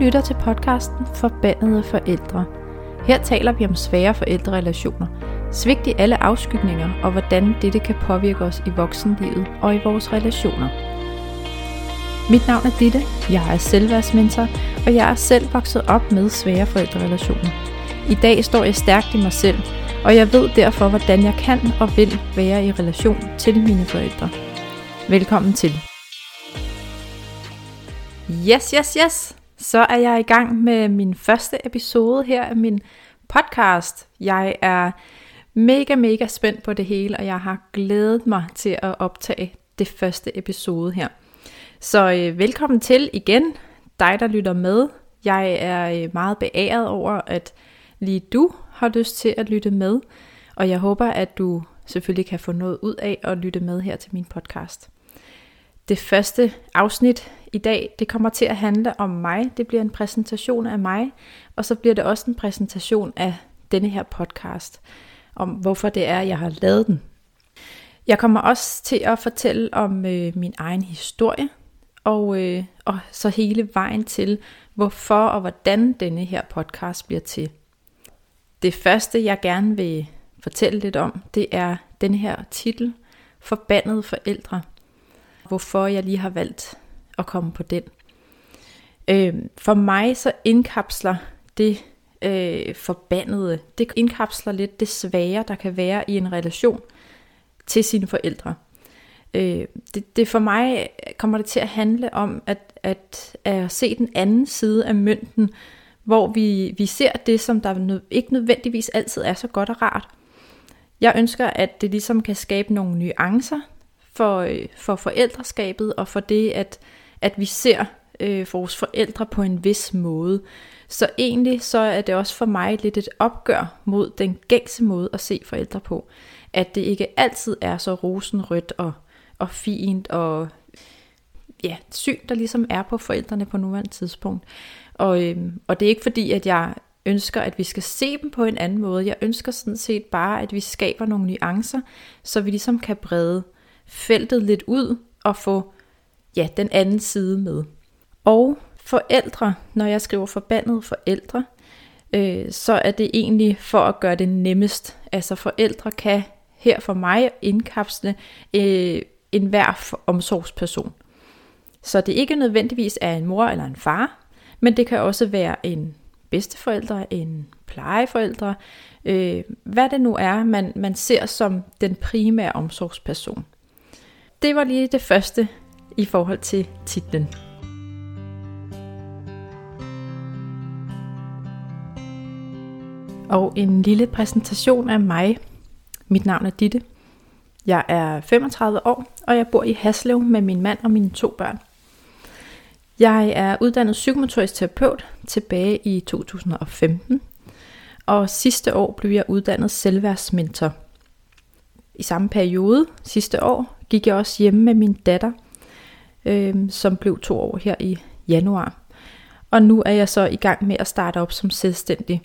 lytter til podcasten Forbandede Forældre. Her taler vi om svære forældrerelationer, svigt i alle afskygninger og hvordan dette kan påvirke os i voksenlivet og i vores relationer. Mit navn er Ditte, jeg er selvværdsmentor, og jeg er selv vokset op med svære forældrerelationer. I dag står jeg stærkt i mig selv, og jeg ved derfor, hvordan jeg kan og vil være i relation til mine forældre. Velkommen til. Yes. Så er jeg i gang med min første episode her af min podcast. Jeg er mega spændt på det hele, og jeg har glædet mig til at optage det første episode her. Så velkommen til igen, dig der lytter med. Jeg er meget beæret over, at lige du har lyst til at lytte med, og jeg håber, at du selvfølgelig kan få noget ud af at lytte med her til min podcast. Det første afsnit i dag, det kommer til at handle om mig. Det bliver en præsentation af mig, og så bliver det også en præsentation af denne her podcast, om hvorfor det er, jeg har lavet den. Jeg kommer også til at fortælle om min egen historie, og så hele vejen til, hvorfor og hvordan denne her podcast bliver til. Det første, jeg gerne vil fortælle lidt om, det er den her titel, Forbandede Forældre. Hvorfor jeg lige har valgt at komme på den. For mig så indkapsler det forbandede, det indkapsler lidt det svære, der kan være i en relation til sine forældre. Det for mig kommer det til at handle om at se den anden side af mønten, hvor vi ser det, som der ikke nødvendigvis altid er så godt og rart. Jeg ønsker, at det ligesom kan skabe nogle nuancer for forældreskabet og for det, at vi ser vores forældre på en vis måde. Så egentlig så er det også for mig lidt et opgør mod den gængse måde at se forældre på. At det ikke altid er så rosenrødt og fint og ja, syn, der ligesom er på forældrene på nuværende tidspunkt. Og det er ikke fordi, at jeg ønsker, at vi skal se dem på en anden måde. Jeg ønsker sådan set bare, at vi skaber nogle nuancer, så vi ligesom kan brede feltet lidt ud og få den anden side med. Og forældre, når jeg skriver forbandede forældre, så er det egentlig for at gøre det nemmest. Altså forældre kan her for mig indkapsle enhver omsorgsperson. Så det ikke nødvendigvis er en mor eller en far, men det kan også være en bedsteforældre, en plejeforældre, hvad det nu er, man ser som den primære omsorgsperson. Det var lige det første i forhold til titlen. Og en lille præsentation af mig. Mit navn er Ditte. Jeg er 35 år, og jeg bor i Haslev med min mand og mine 2 børn. Jeg er uddannet psykomotorisk terapeut tilbage i 2015, og sidste år blev jeg uddannet selvværdsmentor. I samme periode sidste år gik jeg også hjemme med min datter, som blev 2 år her i januar. Og nu er jeg så i gang med at starte op som selvstændig.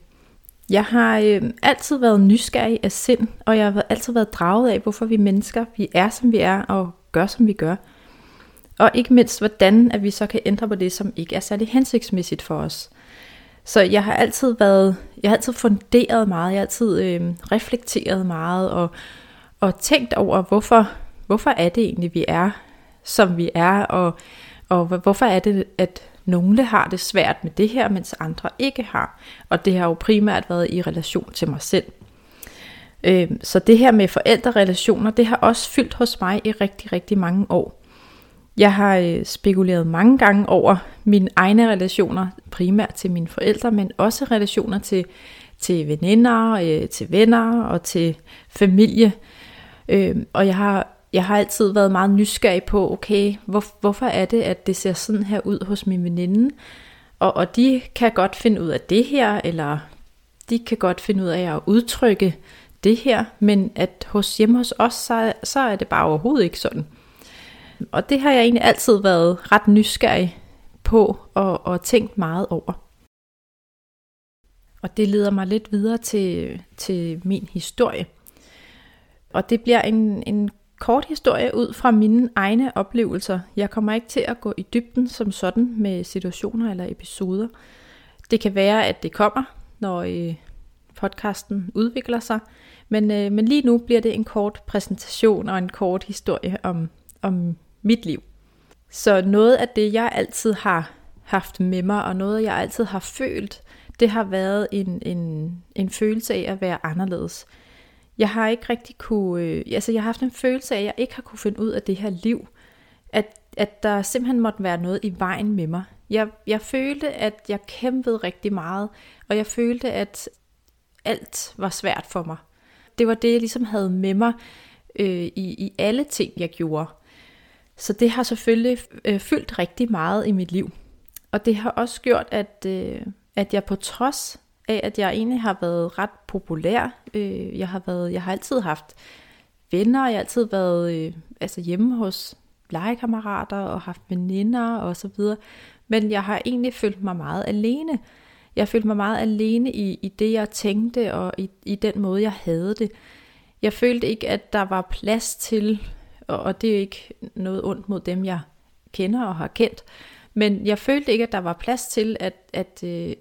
Jeg har altid været nysgerrig af sind, og jeg har altid været draget af, hvorfor vi mennesker, vi er som vi er og gør som vi gør. Og ikke mindst, hvordan at vi så kan ændre på det, som ikke er særlig hensigtsmæssigt for os. Så jeg har altid funderet meget, jeg har altid reflekteret meget og tænkt over, hvorfor er det egentlig, vi er, som vi er, og hvorfor er det, at nogle har det svært med det her, mens andre ikke har. Og det har jo primært været i relation til mig selv. Så det her med forældrerelationer, det har også fyldt hos mig i rigtig, rigtig mange år. Jeg har spekuleret mange gange over mine egne relationer, primært til mine forældre, men også relationer til veninder, til venner og til familie. Og jeg har altid været meget nysgerrig på, okay, hvorfor er det, at det ser sådan her ud hos min veninde? Og de kan godt finde ud af det her, eller de kan godt finde ud af at udtrykke det her, men at hjemme hos os, så er det bare overhovedet ikke sådan. Og det har jeg egentlig altid været ret nysgerrig på og tænkt meget over. Og det leder mig lidt videre til min historie. Og det bliver en kort historie ud fra mine egne oplevelser. Jeg kommer ikke til at gå i dybden som sådan med situationer eller episoder. Det kan være, at det kommer, når podcasten udvikler sig, men lige nu bliver det en kort præsentation og en kort historie om mit liv. Så noget af det, jeg altid har haft med mig, og noget, jeg altid har følt, det har været en følelse af at være anderledes. Jeg har ikke rigtig jeg har haft en følelse af, at jeg ikke har kunne finde ud af det her liv. At der simpelthen måtte være noget i vejen med mig. Jeg følte, at jeg kæmpede rigtig meget, og jeg følte, at alt var svært for mig. Det var det, jeg ligesom havde med mig i alle ting, jeg gjorde. Så det har selvfølgelig fyldt rigtig meget i mit liv. Og det har også gjort, at jeg på trods af, at jeg egentlig har været ret populær, jeg har altid haft venner, jeg har altid været hjemme hos legekammerater og haft veninder og så videre, men jeg har egentlig følt mig meget alene. Jeg følte mig meget alene i det, jeg tænkte, og i den måde, jeg havde det. Jeg følte ikke, at der var plads til, og det er jo ikke noget ondt mod dem, jeg kender og har kendt, men jeg følte ikke, at der var plads til,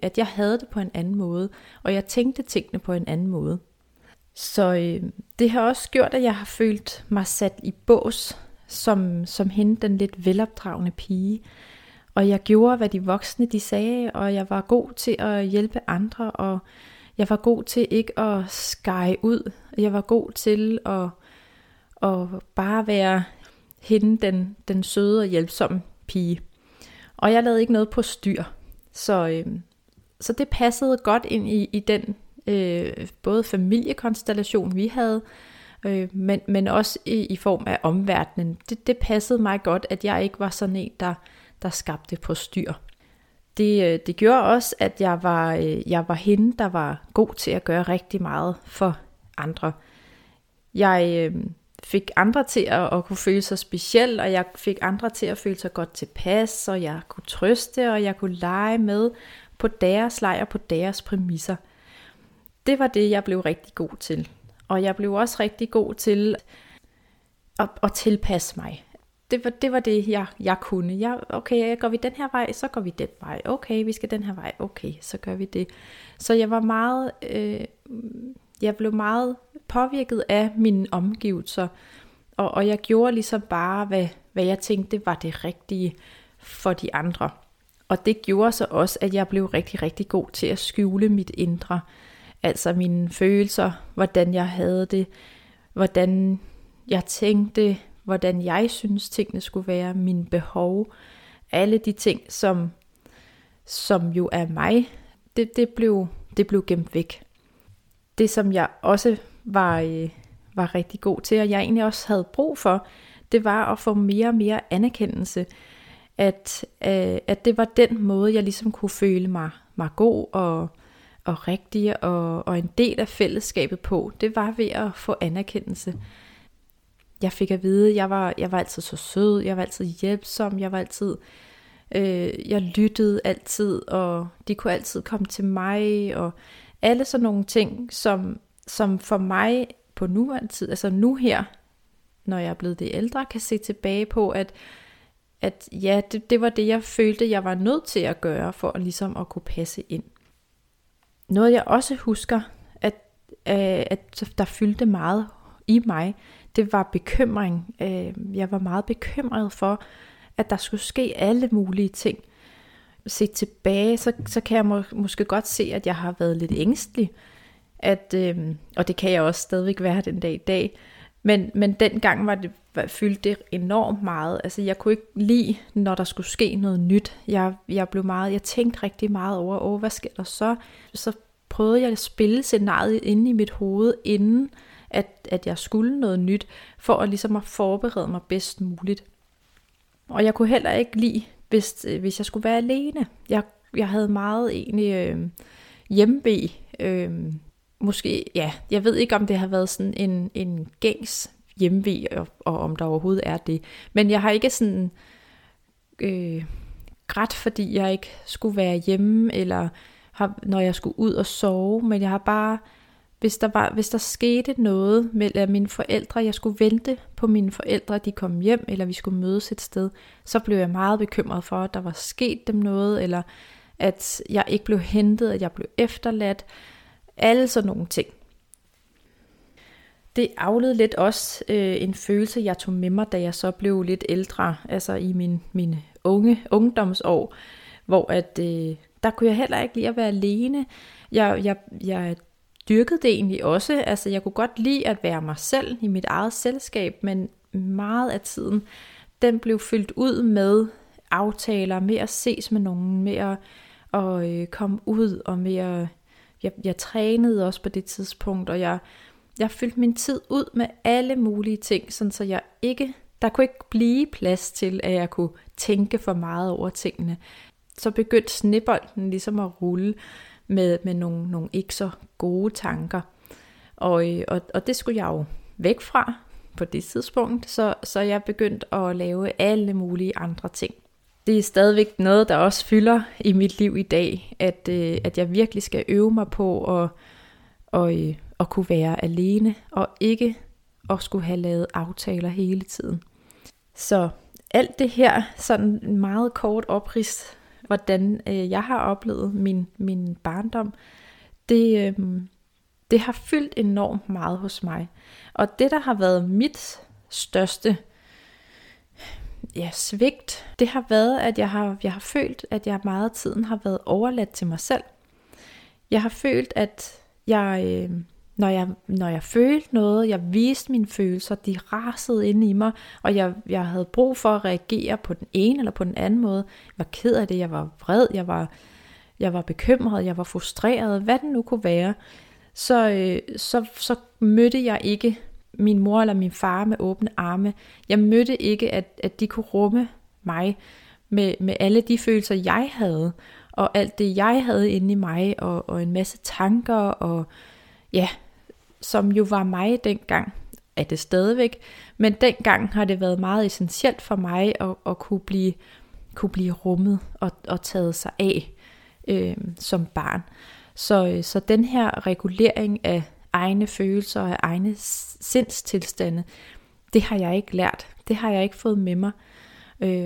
at jeg havde det på en anden måde, og jeg tænkte tingene på en anden måde. Så det har også gjort, at jeg har følt mig sat i bås, som hende, den lidt velopdragende pige. Og jeg gjorde, hvad de voksne de sagde, og jeg var god til at hjælpe andre, og jeg var god til ikke at skære ud. Jeg var god til at bare være hende, den søde og hjælpsomme pige. Og jeg lavede ikke noget på styr. Så det passede godt ind i den både familiekonstellation, vi havde, men også i form af omverdenen. Det passede mig godt, at jeg ikke var sådan en, der skabte på styr. Det gjorde også, at jeg var hende, der var god til at gøre rigtig meget for andre. Jeg fik andre til at kunne føle sig speciel, og jeg fik andre til at føle sig godt tilpas, og jeg kunne trøste, og jeg kunne lege med på deres leg og på deres præmisser. Det var det, jeg blev rigtig god til. Og jeg blev også rigtig god til at tilpasse mig. Det var det, jeg kunne. Okay, går vi den her vej, så går vi den vej. Okay, vi skal den her vej. Okay, så gør vi det. Så jeg var meget... Jeg blev meget påvirket af mine omgivelser, og jeg gjorde ligesom bare, hvad jeg tænkte var det rigtige for de andre. Og det gjorde så også, at jeg blev rigtig, rigtig god til at skjule mit indre. Altså mine følelser, hvordan jeg havde det, hvordan jeg tænkte, hvordan jeg synes tingene skulle være, mine behov. Alle de ting, som jo er mig, det blev gemt væk. Det, som jeg også var rigtig god til, og jeg egentlig også havde brug for, det var at få mere og mere anerkendelse. At det var den måde, jeg ligesom kunne føle mig god og rigtig og en del af fællesskabet på. Det var ved at få anerkendelse. Jeg fik at vide, jeg var altid så sød, jeg var altid hjælpsom, jeg var altid... Jeg lyttede altid, og de kunne altid komme til mig, og... Alle sådan nogle ting, som for mig på nuværende tid, altså nu her, når jeg er blevet det ældre, kan se tilbage på, at ja, det var det, jeg følte, jeg var nødt til at gøre, for ligesom at kunne passe ind. Noget jeg også husker, at der fyldte meget i mig, det var bekymring. Jeg var meget bekymret for, at der skulle ske alle mulige ting. Set tilbage, så kan jeg måske godt se, at jeg har været lidt ængstelig, og det kan jeg også stadigvæk være den dag i dag, men dengang fyldte det enormt meget. Altså jeg kunne ikke lide, når der skulle ske noget nyt. Jeg tænkte rigtig meget over, hvad sker der så? Så prøvede jeg at spille scenariet inde i mit hoved, inden at jeg skulle noget nyt, for at ligesom at forberede mig bedst muligt. Og jeg kunne heller ikke lide, hvis jeg skulle være alene. Jeg havde meget egentlig hjemve. Måske, ja, jeg ved ikke, om det har været sådan en gængs hjemve, og om der overhovedet er det. Men jeg har ikke sådan grædt, fordi jeg ikke skulle være hjemme, eller når jeg skulle ud og sove. Men jeg har bare Hvis der skete noget med mine forældre, jeg skulle vente på mine forældre, de kom hjem, eller vi skulle mødes et sted, så blev jeg meget bekymret for, at der var sket dem noget, eller at jeg ikke blev hentet, at jeg blev efterladt. Alle sådan nogle ting. Det afledte lidt også en følelse, jeg tog med mig, da jeg så blev lidt ældre, altså i mine ungdomsår, hvor at, der kunne jeg heller ikke lide at være alene. Jeg dyrkede det egentlig også, altså jeg kunne godt lide at være mig selv i mit eget selskab, men meget af tiden, den blev fyldt ud med aftaler, med at ses med nogen, med at komme ud, og med at, jeg trænede også på det tidspunkt, og jeg fyldte min tid ud med alle mulige ting, sådan så jeg ikke, der kunne ikke blive plads til, at jeg kunne tænke for meget over tingene. Så begyndte snebolden ligesom at rulle med nogle ikke så gode tanker. Og det skulle jeg jo væk fra på det tidspunkt, så jeg begyndte at lave alle mulige andre ting. Det er stadigvæk noget, der også fylder i mit liv i dag, at jeg virkelig skal øve mig på at kunne være alene, og ikke at skulle have lavet aftaler hele tiden. Så alt det her, sådan en meget kort oprids, hvordan jeg har oplevet min barndom, det har fyldt enormt meget hos mig. Og det, der har været mit største svigt, det har været, at jeg har følt, at jeg meget af tiden har været overladt til mig selv. Jeg har følt, at jeg... Når jeg følte noget, jeg viste mine følelser, de rasede inde i mig, og jeg havde brug for at reagere på den ene eller på den anden måde. Jeg var ked af det, jeg var vred, jeg var bekymret, jeg var frustreret, hvad det nu kunne være. Så mødte jeg ikke min mor eller min far med åbne arme. Jeg mødte ikke, at de kunne rumme mig med alle de følelser, jeg havde, og alt det, jeg havde inde i mig, og en masse tanker, og ja, som jo var mig dengang, er det stadigvæk, men dengang har det været meget essentielt for mig at kunne blive rummet og taget sig af som barn. Så den her regulering af egne følelser og egne sindstilstande, det har jeg ikke lært, det har jeg ikke fået med mig.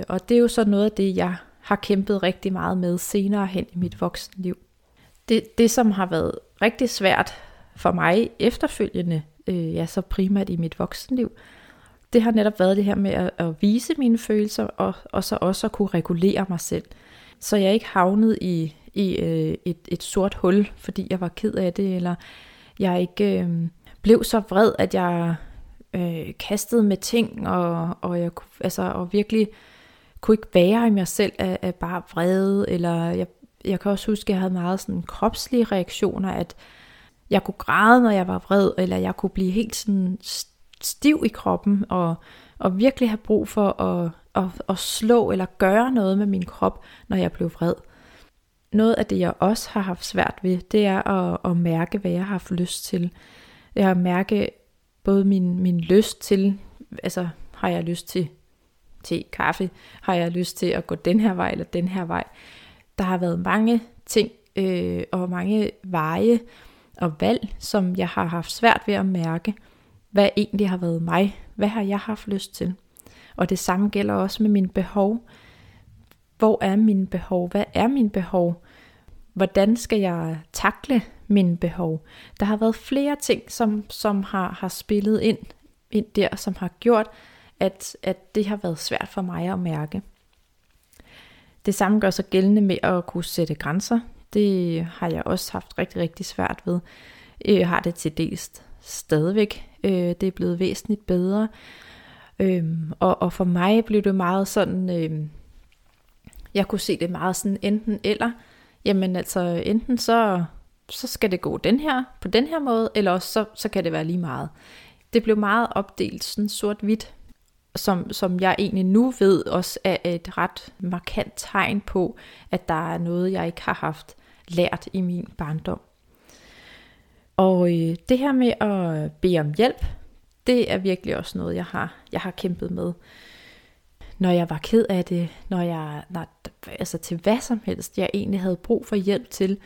Og det er jo så noget af det, jeg har kæmpet rigtig meget med senere hen i mit voksenliv. Det som har været rigtig svært for mig efterfølgende, så primært i mit voksenliv, det har netop været det her med at vise mine følelser, og så også at kunne regulere mig selv, så jeg ikke havnede i et sort hul, fordi jeg var ked af det, eller jeg ikke blev så vred, at jeg kastede med ting, og jeg og virkelig kunne ikke være i mig selv af bare vrede, eller jeg kan også huske, at jeg havde meget sådan kropslige reaktioner, at jeg kunne græde, når jeg var vred, eller jeg kunne blive helt sådan stiv i kroppen, og virkelig have brug for at slå eller gøre noget med min krop, når jeg blev vred. Noget af det, jeg også har haft svært ved, det er at mærke, hvad jeg har haft lyst til. Jeg har mærket både min lyst til, altså har jeg lyst til te, kaffe, har jeg lyst til at gå den her vej eller den her vej. Der har været mange ting og mange veje og valg, som jeg har haft svært ved at mærke, hvad egentlig har været mig, hvad har jeg haft lyst til. Og det samme gælder også med mine behov. Hvor er mine behov? Hvad er mine behov? Hvordan skal jeg takle mine behov? Der har været flere ting, som har spillet ind der, som har gjort, at det har været svært for mig at mærke. Det samme gør sig gældende med at kunne sætte grænser. Det har jeg også haft rigtig, rigtig svært ved. Jeg har det til dels stadigvæk. Det er blevet væsentligt bedre. Og for mig blev det meget sådan, jeg kunne se det meget sådan enten eller. Jamen altså enten så skal det gå på den her måde, eller også så kan det være lige meget. Det blev meget opdelt sådan sort-hvidt, som jeg egentlig nu ved også er et ret markant tegn på, at der er noget, jeg ikke har haft lært i min barndom. Og det her med at bede om hjælp, det er virkelig også noget, jeg har kæmpet med. Når jeg var ked af det, altså til hvad som helst, jeg egentlig havde brug for hjælp til,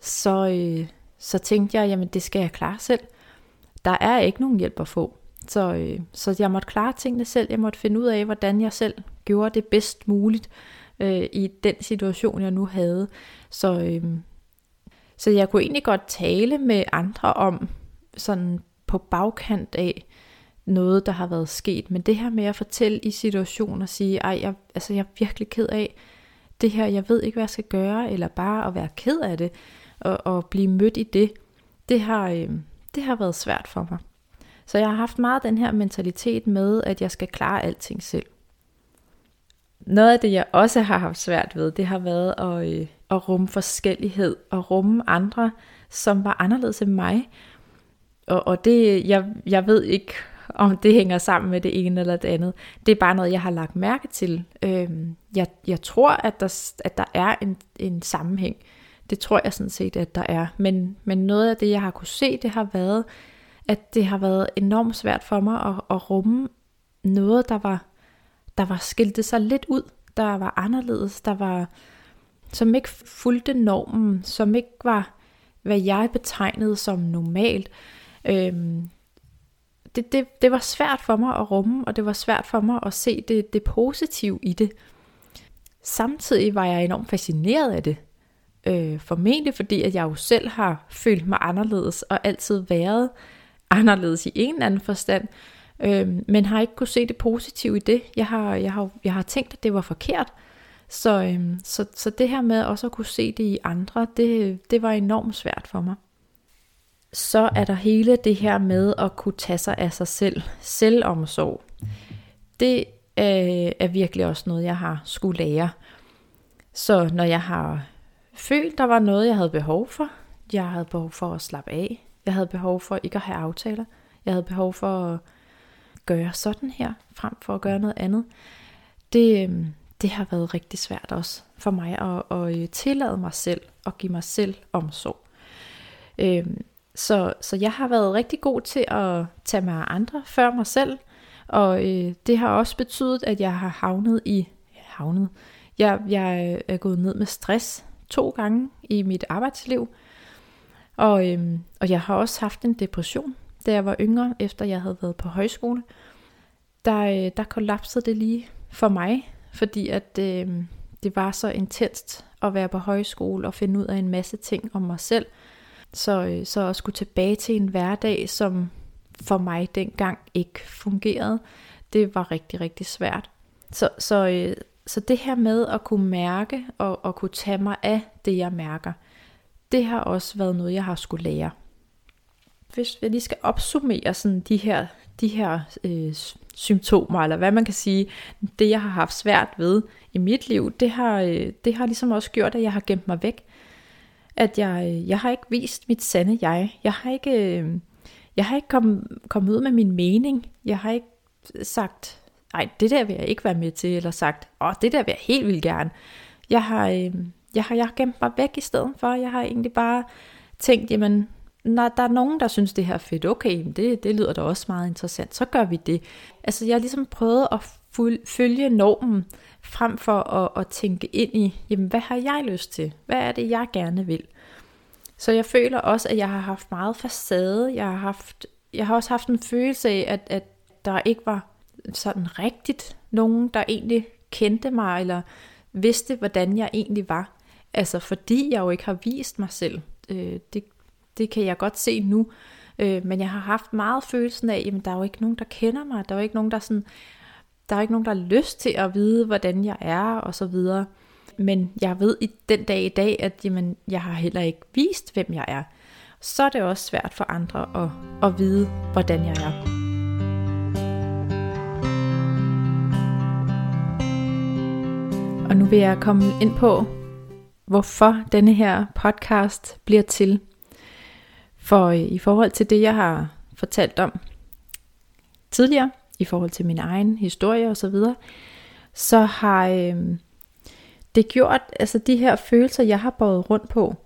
så, så tænkte jeg, jamen det skal jeg klare selv. Der er ikke nogen hjælp at få. Så jeg måtte klare tingene selv. Jeg måtte finde ud af, hvordan jeg selv gjorde det bedst muligt i den situation, jeg nu havde. Så jeg kunne egentlig godt tale med andre om, sådan på bagkant af noget, der har været sket. Men det her med at fortælle i situationen og sige, jeg er virkelig ked af det her, jeg ved ikke, hvad jeg skal gøre, eller bare at være ked af det, og blive mødt i det, det har været svært for mig. Så jeg har haft meget den her mentalitet med, at jeg skal klare alting selv. Noget af det, jeg også har haft svært ved, det har været at rumme forskellighed, og rumme andre, som var anderledes end mig. Og det, jeg ved ikke, om det hænger sammen med det ene eller det andet. Det er bare noget, jeg har lagt mærke til. Jeg tror, at der er en sammenhæng. Det tror jeg sådan set, at der er. Men noget af det, jeg har kunne se, det har været, at det har været enormt svært for mig at rumme noget, der var skilte sig lidt ud, der var anderledes, som ikke fulgte normen, som ikke var, hvad jeg betegnede som normalt. Det var svært for mig at rumme, og det var svært for mig at se det positive i det. Samtidig var jeg enormt fascineret af det. Formentlig fordi, at jeg jo selv har følt mig anderledes, og altid været anderledes i en eller anden forstand, men har ikke kunne se det positive i det. Jeg har tænkt, at det var forkert. Så det her med også at kunne se det i andre, det var enormt svært for mig. Så er der hele det her med at kunne tage sig af sig selv, selvomsorg. Det er virkelig også noget, jeg har skulle lære. Så når jeg har følt, der var noget, jeg havde behov for, jeg havde behov for at slappe af, jeg havde behov for ikke at have aftaler, jeg havde behov for at gøre sådan her, frem for at gøre noget andet, det har været rigtig svært også for mig at tillade mig selv og give mig selv omsorg. Så jeg har været rigtig god til at tage mig af andre før mig selv, og det har også betydet, at jeg har havnet. Jeg er gået ned med stress 2 gange i mit arbejdsliv, og jeg har også haft en depression, da jeg var yngre, efter jeg havde været på højskole. Der kollapsede det lige for mig, fordi at det var så intenst at være på højskole og finde ud af en masse ting om mig selv. Så at skulle tilbage til en hverdag, som for mig dengang ikke fungerede, det var rigtig, rigtig svært. Så det her med at kunne mærke og kunne tage mig af det, jeg mærker, det har også været noget, jeg har skulle lære. Hvis jeg lige skal opsummere sådan de her symptomer, eller hvad man kan sige, det jeg har haft svært ved i mit liv, det har ligesom også gjort, at jeg har gemt mig væk. At jeg har ikke vist mit sande jeg. Jeg har ikke kommet ud med min mening. Jeg har ikke sagt, nej, det der vil jeg ikke være med til, eller sagt, det der vil jeg helt vildt gerne. Jeg har gemt mig væk i stedet for. Jeg har egentlig bare tænkt, jamen, når der er nogen, der synes det her er fedt, okay, det lyder da også meget interessant, så gør vi det. Altså, jeg har ligesom prøvet at følge normen, frem for at tænke ind i, jamen, hvad har jeg lyst til? Hvad er det, jeg gerne vil? Så jeg føler også, at jeg har haft meget facade. Jeg har også haft en følelse af, at der ikke var sådan rigtigt nogen, der egentlig kendte mig, eller vidste, hvordan jeg egentlig var. Altså, fordi jeg jo ikke har vist mig selv. Det kan jeg godt se nu. Men jeg har haft meget følelsen af, jamen, der er jo ikke nogen, der kender mig. Der er jo ikke nogen, der er ikke nogen, der har lyst til at vide, hvordan jeg er, og så videre. Men jeg ved i den dag i dag, at jamen, jeg har heller ikke vist, hvem jeg er. Så er det også svært for andre at vide, hvordan jeg er. Og nu vil jeg komme ind på, hvorfor denne her podcast bliver til. For i forhold til det, jeg har fortalt om tidligere, i forhold til min egen historie og så videre, så har det gjort, altså de her følelser, jeg har båret rundt på,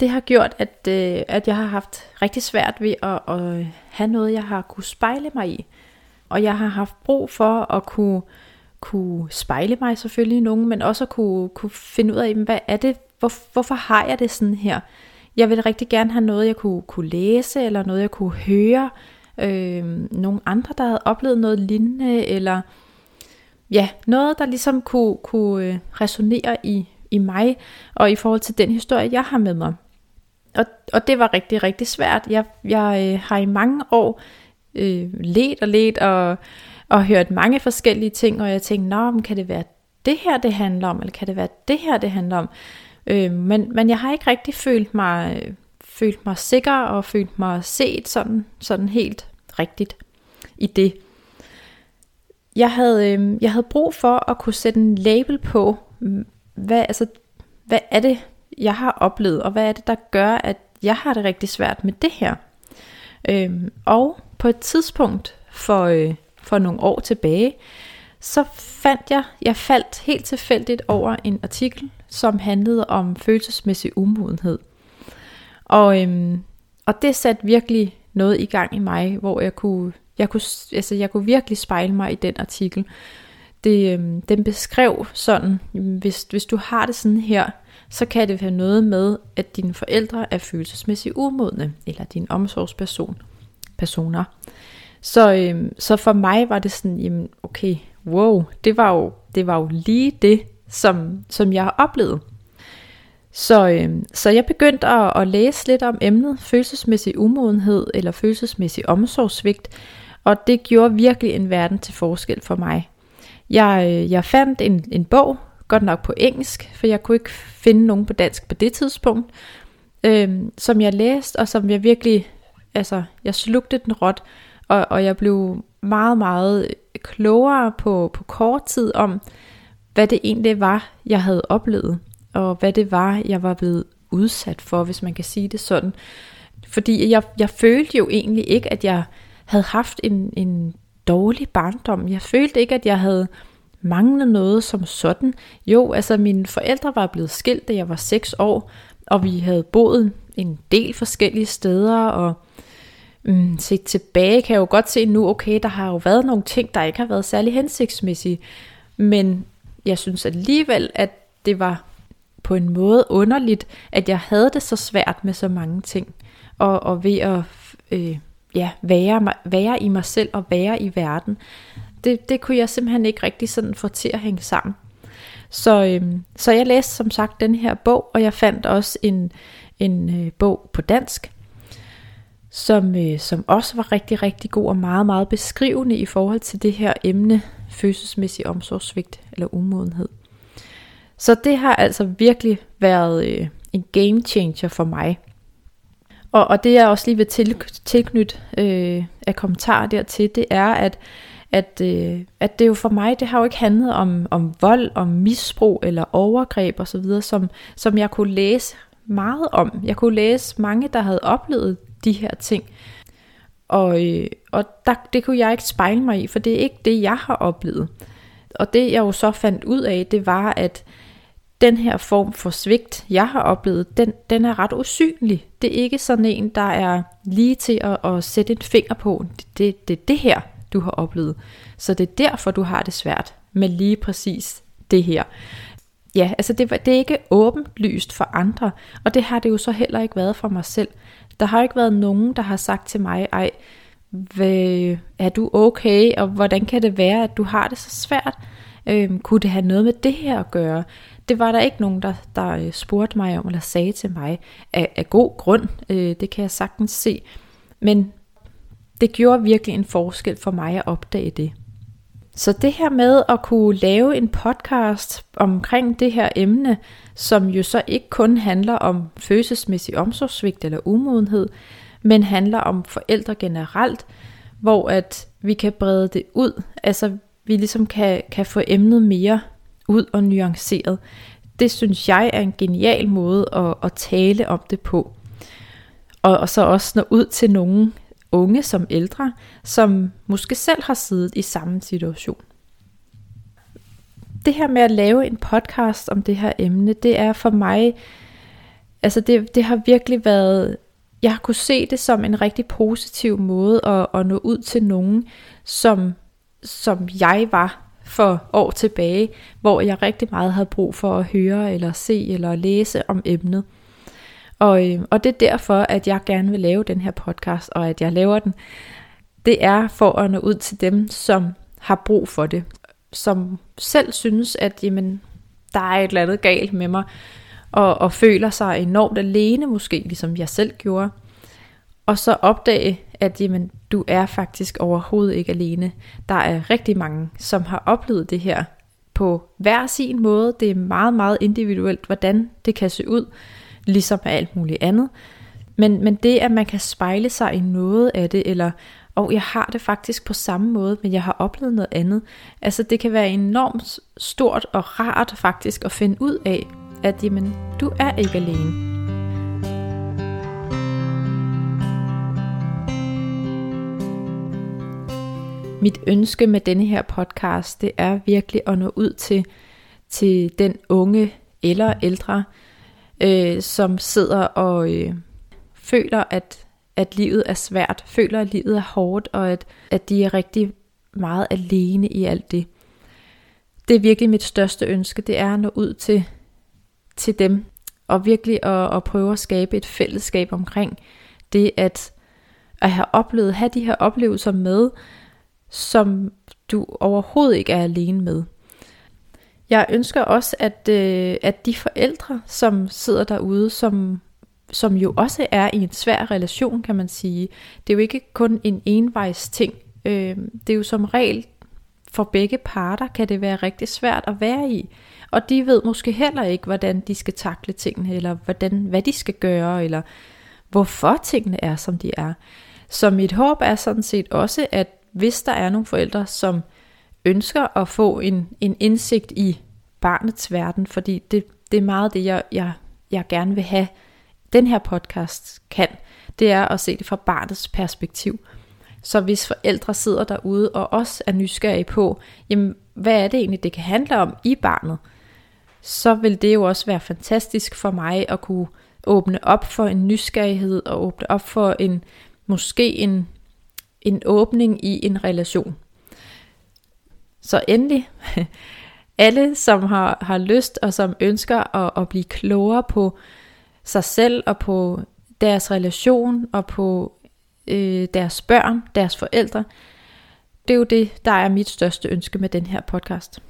det har gjort, at jeg har haft rigtig svært ved at have noget, jeg har kunne spejle mig i. Og jeg har haft brug for at kunne spejle mig selvfølgelig i nogen, men også at kunne finde ud af, hvad er det, hvorfor har jeg det sådan her? Jeg ville rigtig gerne have noget, jeg kunne læse, eller noget, jeg kunne høre. Nogle andre, der havde oplevet noget lignende, eller ja, noget, der ligesom kunne resonere i mig, og i forhold til den historie, jeg har med mig. Og det var rigtig, rigtig svært. Jeg har i mange år ledt og hørt mange forskellige ting, og jeg tænkte, nå, kan det være det her, det handler om, eller kan det være det her, det handler om? Men jeg har ikke rigtig følt mig sikker og følt mig set sådan helt rigtigt i det. Jeg havde brug for at kunne sætte en label på, hvad er det, jeg har oplevet, og hvad er det, der gør, at jeg har det rigtig svært med det her. Og på et tidspunkt for nogle år tilbage, så faldt helt tilfældigt over en artikel, som handlede om følelsesmæssig umodenhed. Og det satte virkelig noget i gang i mig, hvor jeg kunne virkelig spejle mig i den artikel. Den beskrev sådan, hvis du har det sådan her, så kan det være noget med, at dine forældre er følelsesmæssigt umodne, eller din omsorgspersoner. Så for mig var det sådan, jamen okay, wow, det var jo lige det, som jeg har oplevet. Så jeg begyndte at læse lidt om emnet følelsesmæssig umodenhed eller følelsesmæssig omsorgssvigt, og det gjorde virkelig en verden til forskel for mig. Jeg fandt en bog, godt nok på engelsk, for jeg kunne ikke finde nogen på dansk på det tidspunkt, som jeg læste, og som jeg virkelig, jeg slugte den råt, og jeg blev meget, meget klogere på kort tid om, hvad det egentlig var, jeg havde oplevet, og hvad det var, jeg var blevet udsat for, hvis man kan sige det sådan. Fordi jeg følte jo egentlig ikke, at jeg havde haft en dårlig barndom. Jeg følte ikke, at jeg havde manglet noget som sådan. Jo, mine forældre var blevet skilt, da jeg var 6 år, og vi havde boet en del forskellige steder, og set tilbage kan jeg jo godt se nu, okay, der har jo været nogle ting, der ikke har været særlig hensigtsmæssige, men jeg synes alligevel, at det var på en måde underligt, at jeg havde det så svært med så mange ting, og ved at være i mig selv og være i verden. Det kunne jeg simpelthen ikke rigtig sådan få til at hænge sammen. Så jeg læste som sagt den her bog, og jeg fandt også en bog på dansk, som også var rigtig, rigtig god og meget, meget beskrivende i forhold til det her emne, følelsesmæssig omsorgssvigt eller umodenhed. Så det har altså virkelig været en game changer for mig. Og det jeg også lige vil tilknytte af kommentarer dertil, det er, at det jo for mig, det har jo ikke handlet om vold, om misbrug eller overgreb osv., som jeg kunne læse meget om. Jeg kunne læse mange, der havde oplevet de her ting. Og det kunne jeg ikke spejle mig i, for det er ikke det, jeg har oplevet. Og det jeg jo så fandt ud af, det var, at den her form for svigt, jeg har oplevet, den er ret usynlig. Det er ikke sådan en, der er lige til at sætte en finger på. Det er det her, du har oplevet. Så det er derfor, du har det svært med lige præcis det her. Ja, det er ikke åbenlyst for andre, og det har det jo så heller ikke været for mig selv. Der har ikke været nogen, der har sagt til mig, ej, er du okay, og hvordan kan det være, at du har det så svært? Kunne det have noget med det her at gøre? Det var der ikke nogen, der spurgte mig om, eller sagde til mig, af god grund, det kan jeg sagtens se. Men det gjorde virkelig en forskel for mig at opdage det. Så det her med at kunne lave en podcast omkring det her emne, som jo så ikke kun handler om følelsesmæssig omsorgssvigt eller umodenhed, men handler om forældre generelt, hvor at vi kan brede det ud, vi ligesom kan få emnet mere ud og nuanceret. Det synes jeg er en genial måde at tale om det på. Og så også nå ud til nogen, unge som ældre, som måske selv har siddet i samme situation. Det her med at lave en podcast om det her emne, det er for mig, det har virkelig været, jeg har kunnet se det som en rigtig positiv måde at nå ud til nogen, som jeg var for år tilbage, hvor jeg rigtig meget havde brug for at høre eller se eller læse om emnet. Og det er derfor, at jeg gerne vil lave den her podcast, og at jeg laver den. Det er for at nå ud til dem, som har brug for det. Som selv synes, at jamen, der er et eller andet galt med mig. Og føler sig enormt alene måske, ligesom jeg selv gjorde. Og så opdage, at jamen, du er faktisk overhovedet ikke alene. Der er rigtig mange, som har oplevet det her på hver sin måde. Det er meget, meget individuelt, hvordan det kan se ud. Ligesom med alt muligt andet. Men det, at man kan spejle sig i noget af det, eller jeg har det faktisk på samme måde, men jeg har oplevet noget andet. Altså det kan være enormt stort og rart faktisk at finde ud af, at jamen, du er ikke alene. Mit ønske med denne her podcast, det er virkelig at nå ud til den unge eller ældre, som sidder og føler, at livet er svært, føler, at livet er hårdt, og at de er rigtig meget alene i alt det. Det er virkelig mit største ønske, det er at nå ud til dem, og virkelig at prøve at skabe et fællesskab omkring det, at have de her oplevelser med, som du overhovedet ikke er alene med. Jeg ønsker også, at de forældre, som sidder derude, som jo også er i en svær relation, kan man sige. Det er jo ikke kun en envejs ting. Det er jo som regel, for begge parter kan det være rigtig svært at være i. Og de ved måske heller ikke, hvordan de skal takle tingene, eller hvad de skal gøre, eller hvorfor tingene er, som de er. Så mit håb er sådan set også, at hvis der er nogle forældre, som ønsker at få en indsigt i barnets verden, fordi det er meget det, jeg gerne vil have, den her podcast kan, det er at se det fra barnets perspektiv. Så hvis forældre sidder derude og også er nysgerrige på, jamen, hvad er det egentlig, det kan handle om i barnet, så vil det jo også være fantastisk for mig at kunne åbne op for en nysgerrighed og åbne op for en åbning i en relation. Så endelig, alle som har lyst og som ønsker at blive klogere på sig selv og på deres relation og på deres børn, deres forældre. Det er jo det, der er mit største ønske med den her podcast.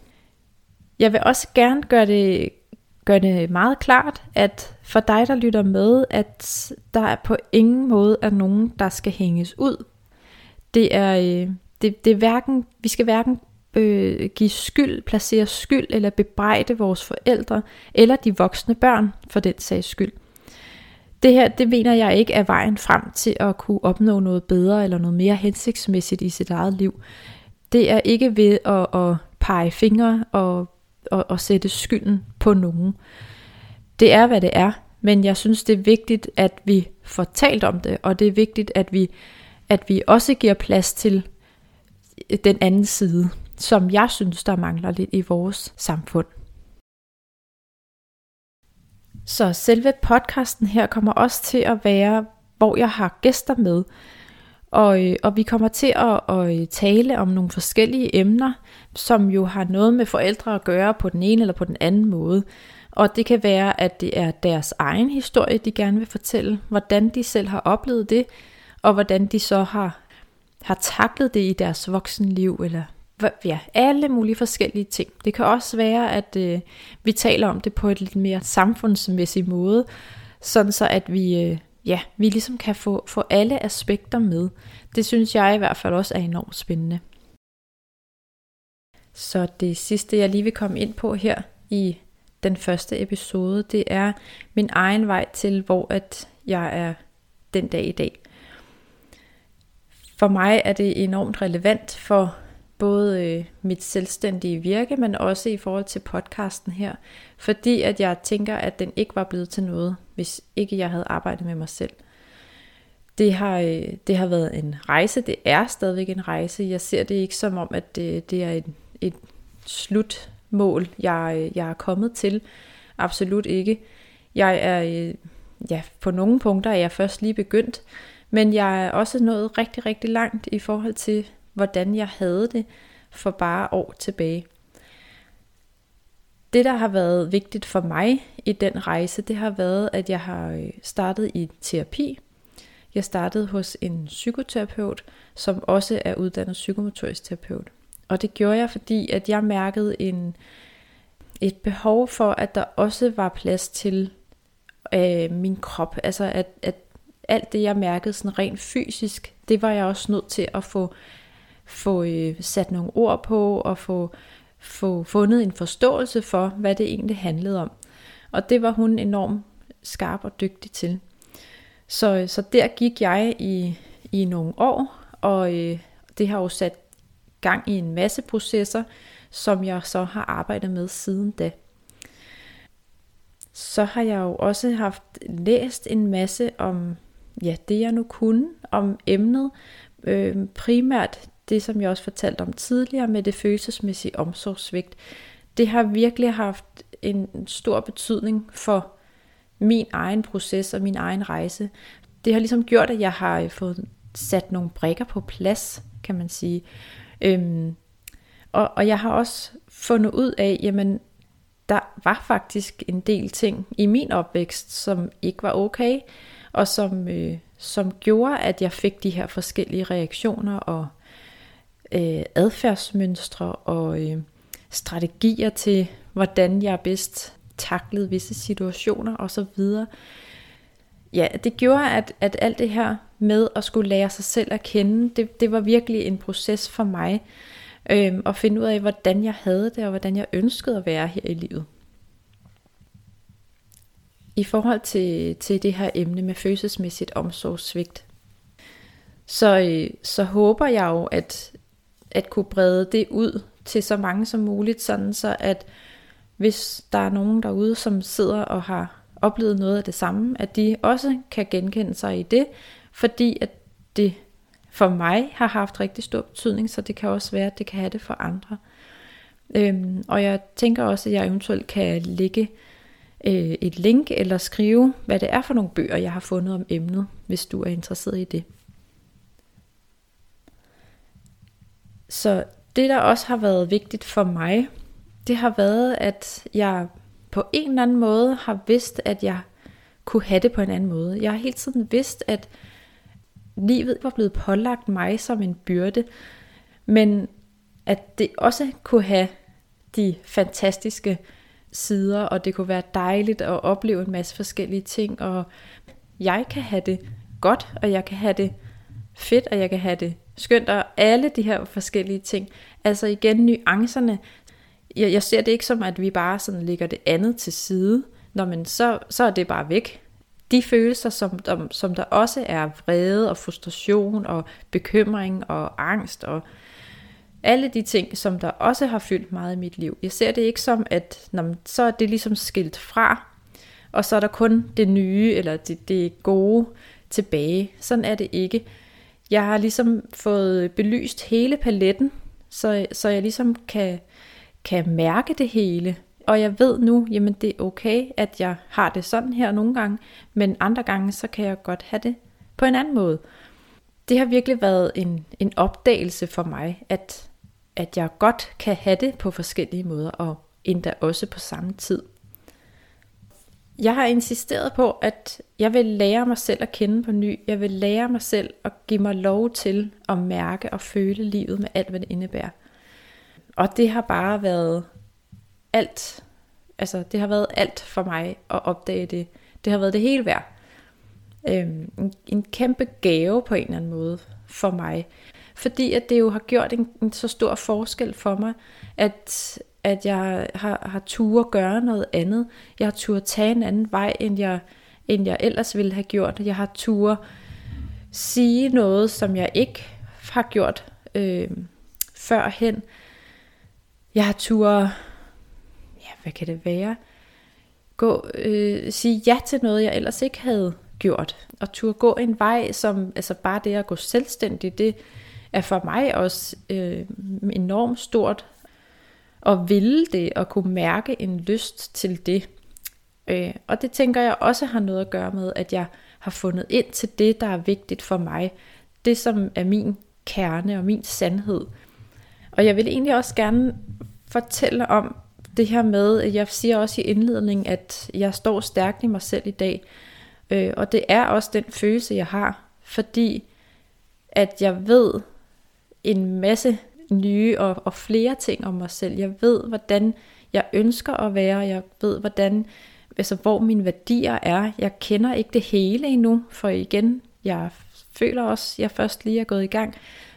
Jeg vil også gerne gøre det meget klart, at for dig, der lytter med, at der på ingen måde er nogen, der skal hænges ud. Det er hverken, vi skal hverken give skyld, placere skyld eller bebrejde vores forældre eller de voksne børn for den sags skyld. Det her, det mener jeg ikke er vejen frem til at kunne opnå noget bedre eller noget mere hensigtsmæssigt i sit eget liv. Det er ikke ved at pege fingre og sætte skylden på nogen. Det er, hvad det er, men jeg synes, det er vigtigt, at vi får talt om det, og det er vigtigt, at vi også giver plads til den anden side, som jeg synes, der mangler lidt i vores samfund. Så selve podcasten her kommer også til at være, hvor jeg har gæster med. Og vi kommer til at tale om nogle forskellige emner, som jo har noget med forældre at gøre på den ene eller på den anden måde. Og det kan være, at det er deres egen historie, de gerne vil fortælle, hvordan de selv har oplevet det, og hvordan de så har taklet det i deres voksenliv, eller ja, alle mulige forskellige ting. Det kan også være, at vi taler om det på et lidt mere samfundsmæssig måde, sådan så at vi ligesom kan få alle aspekter med. Det synes jeg i hvert fald også er enormt spændende. Så det sidste, jeg lige vil komme ind på her i den første episode, det er min egen vej til, hvor at jeg er den dag i dag. For mig er det enormt relevant for både mit selvstændige virke, men også i forhold til podcasten her, fordi at jeg tænker, at den ikke var blevet til noget, hvis ikke jeg havde arbejdet med mig selv. Det har været en rejse, det er stadigvæk en rejse. Jeg ser det ikke som om, at det er et slutmål, jeg er kommet til. Absolut ikke. Jeg er, ja, på nogle punkter er jeg først lige begyndt, men jeg er også nået rigtig, rigtig langt i forhold til, hvordan jeg havde det for bare år tilbage. Det, der har været vigtigt for mig i den rejse, det har været, at jeg har startet i terapi. Jeg startede hos en psykoterapeut, som også er uddannet psykomotorisk terapeut. Og det gjorde jeg, fordi at jeg mærkede et behov for, at der også var plads til min krop. Altså at alt det, jeg mærkede sådan rent fysisk, det var jeg også nødt til at få sat nogle ord på og få fundet en forståelse for, hvad det egentlig handlede om. Og det var hun enormt skarp og dygtig til. Så der gik jeg i nogle år, og det har jo sat gang i en masse processer, som jeg så har arbejdet med siden da. Så har jeg jo også haft læst en masse om det, jeg nu kunne, om emnet. Primært det, som jeg også fortalte om tidligere med det følelsesmæssige omsorgssvigt. Det har virkelig haft en stor betydning for min egen proces og min egen rejse. Det har ligesom gjort, at jeg har fået sat nogle brikker på plads, kan man sige. Og jeg har også fundet ud af, jamen, der var faktisk en del ting i min opvækst, som ikke var okay, og som gjorde, at jeg fik de her forskellige reaktioner og adfærdsmønstre og strategier til, hvordan jeg bedst taklede visse situationer osv. Ja, det gjorde, at alt det her med at skulle lære sig selv at kende, det var virkelig en proces for mig, at finde ud af, hvordan jeg havde det, og hvordan jeg ønskede at være her i livet. I forhold til det her emne med følelsesmæssigt omsorgssvigt, så håber jeg jo, at kunne brede det ud til så mange som muligt, sådan så at hvis der er nogen derude, som sidder og har oplevet noget af det samme, at de også kan genkende sig i det, fordi at det for mig har haft rigtig stor betydning, så det kan også være, at det kan have det for andre. Og jeg tænker også, at jeg eventuelt kan lægge et link eller skrive, hvad det er for nogle bøger, jeg har fundet om emnet, hvis du er interesseret i det. Så det, der også har været vigtigt for mig, det har været, at jeg på en eller anden måde har vidst, at jeg kunne have det på en anden måde. Jeg har hele tiden vidst, at livet var blevet pålagt mig som en byrde, men at det også kunne have de fantastiske sider, og det kunne være dejligt at opleve en masse forskellige ting, og jeg kan have det godt, og jeg kan have det fedt, og jeg kan have det skønt, og alle de her forskellige ting. Altså igen, nuancerne. Jeg ser det ikke som, at vi bare sådan lægger det andet til side. Nå, men så er det bare væk. De følelser, som der også er vrede og frustration og bekymring og angst og alle de ting, som der også har fyldt meget i mit liv. Jeg ser det ikke som, at så er det ligesom skilt fra, og så er der kun det nye eller det gode tilbage. Sådan er det ikke. Jeg har ligesom fået belyst hele paletten, så jeg ligesom kan mærke det hele. Og jeg ved nu, jamen det er okay, at jeg har det sådan her nogle gange, men andre gange, så kan jeg godt have det på en anden måde. Det har virkelig været en opdagelse for mig, at jeg godt kan have det på forskellige måder, og endda også på samme tid. Jeg har insisteret på, at jeg vil lære mig selv at kende på ny. Jeg vil lære mig selv at give mig lov til at mærke og føle livet med alt, hvad det indebærer. Og det har bare været alt. Altså det har været alt for mig at opdage det. Det har været det hele værd. En kæmpe gave på en eller anden måde for mig. Fordi at det jo har gjort en så stor forskel for mig, at jeg har turde gøre noget andet. Jeg har turde tage en anden vej, end jeg ellers ville have gjort. Jeg har turde sige noget, som jeg ikke har gjort førhen. Jeg har turde, hvad kan det være? Sige ja til noget, jeg ellers ikke havde gjort. Og turde gå en vej, som altså bare det at gå selvstændig, det er for mig også enormt stort. Og ville det, og kunne mærke en lyst til det. Og det tænker jeg også har noget at gøre med, at jeg har fundet ind til det, der er vigtigt for mig. Det, som er min kerne og min sandhed. Og jeg vil egentlig også gerne fortælle om det her med, jeg siger også i indledningen, at jeg står stærkt i mig selv i dag, og det er også den følelse, jeg har, fordi at jeg ved en masse nye og flere ting om mig selv. Jeg ved, hvordan jeg ønsker at være, jeg ved, hvordan, altså, hvor mine værdier er. Jeg kender ikke det hele endnu, for igen, jeg føler også, jeg først lige er gået i gang,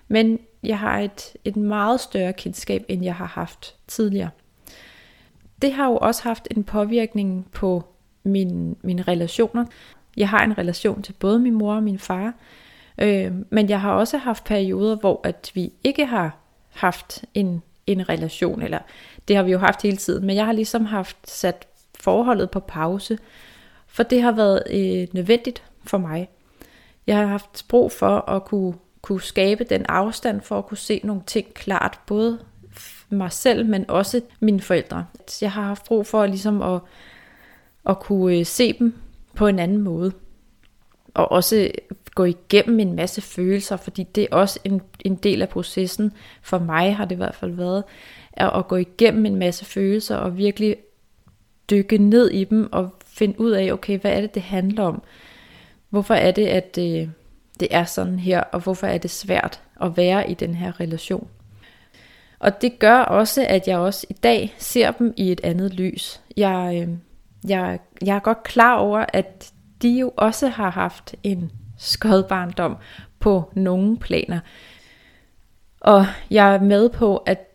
men jeg har et meget større kendskab, end jeg har haft tidligere. Det har jo også haft en påvirkning på mine relationer. Jeg har en relation til både min mor og min far, men jeg har også haft perioder, hvor at vi ikke har haft en relation, eller det har vi jo haft hele tiden, men jeg har ligesom haft sat forholdet på pause, for det har været nødvendigt for mig. Jeg har haft brug for at kunne skabe den afstand, for at kunne se nogle ting klart, både mig selv, men også mine forældre. Jeg har haft brug for ligesom at kunne se dem på en anden måde, og også gå igennem en masse følelser, fordi det er også en del af processen. For mig har det i hvert fald været at gå igennem en masse følelser, og virkelig dykke ned i dem, og finde ud af, okay, hvad er det handler om? Hvorfor er det, at det er sådan her, og hvorfor er det svært at være i den her relation? Og det gør også, at jeg også i dag ser dem i et andet lys. Jeg er godt klar over, at de jo også har haft en skød barndom på nogle planer. Og jeg er med på, at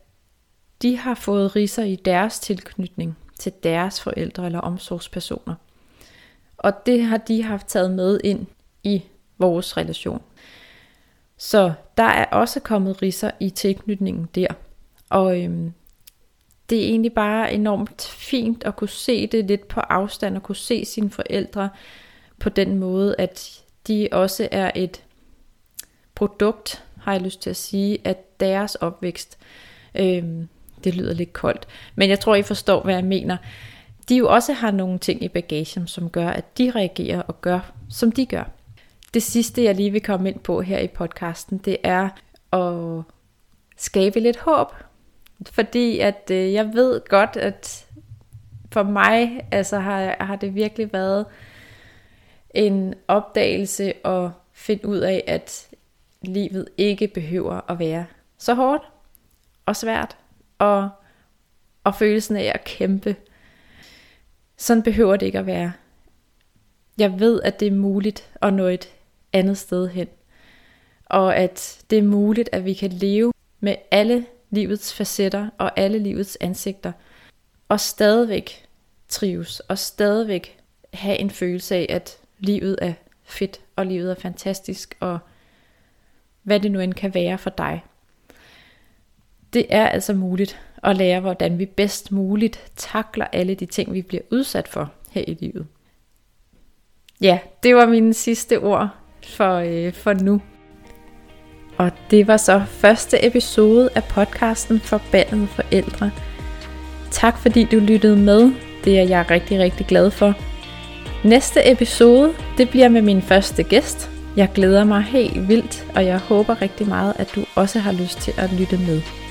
de har fået ridser i deres tilknytning til deres forældre eller omsorgspersoner. Og det har de haft taget med ind i vores relation. Så der er også kommet ridser i tilknytningen der. Og det er egentlig bare enormt fint at kunne se det lidt på afstand, og kunne se sine forældre på den måde, at de også er et produkt, har jeg lyst til at sige, af deres opvækst. Det lyder lidt koldt, men jeg tror, I forstår, hvad jeg mener. De jo også har nogle ting i bagagen, som gør, at de reagerer og gør, som de gør. Det sidste, jeg lige vil komme ind på her i podcasten, det er at skabe lidt håb. Fordi at jeg ved godt, at for mig altså har det virkelig været en opdagelse at finde ud af, at livet ikke behøver at være så hårdt og svært, og følelsen af at kæmpe. Sådan behøver det ikke at være. Jeg ved, at det er muligt at nå et andet sted hen, og at det er muligt, at vi kan leve med alle livets facetter og alle livets ansigter, og stadigvæk trives, og stadigvæk have en følelse af, at livet er fedt, og livet er fantastisk, og hvad det nu end kan være for dig. Det er altså muligt at lære, hvordan vi bedst muligt takler alle de ting, vi bliver udsat for her i livet. Ja, det var mine sidste ord for nu. Og det var så første episode af podcasten Forbandede Forældre. Tak fordi du lyttede med. Det er jeg rigtig, rigtig glad for. Næste episode, det bliver med min første gæst. Jeg glæder mig helt vildt, og jeg håber rigtig meget, at du også har lyst til at lytte med.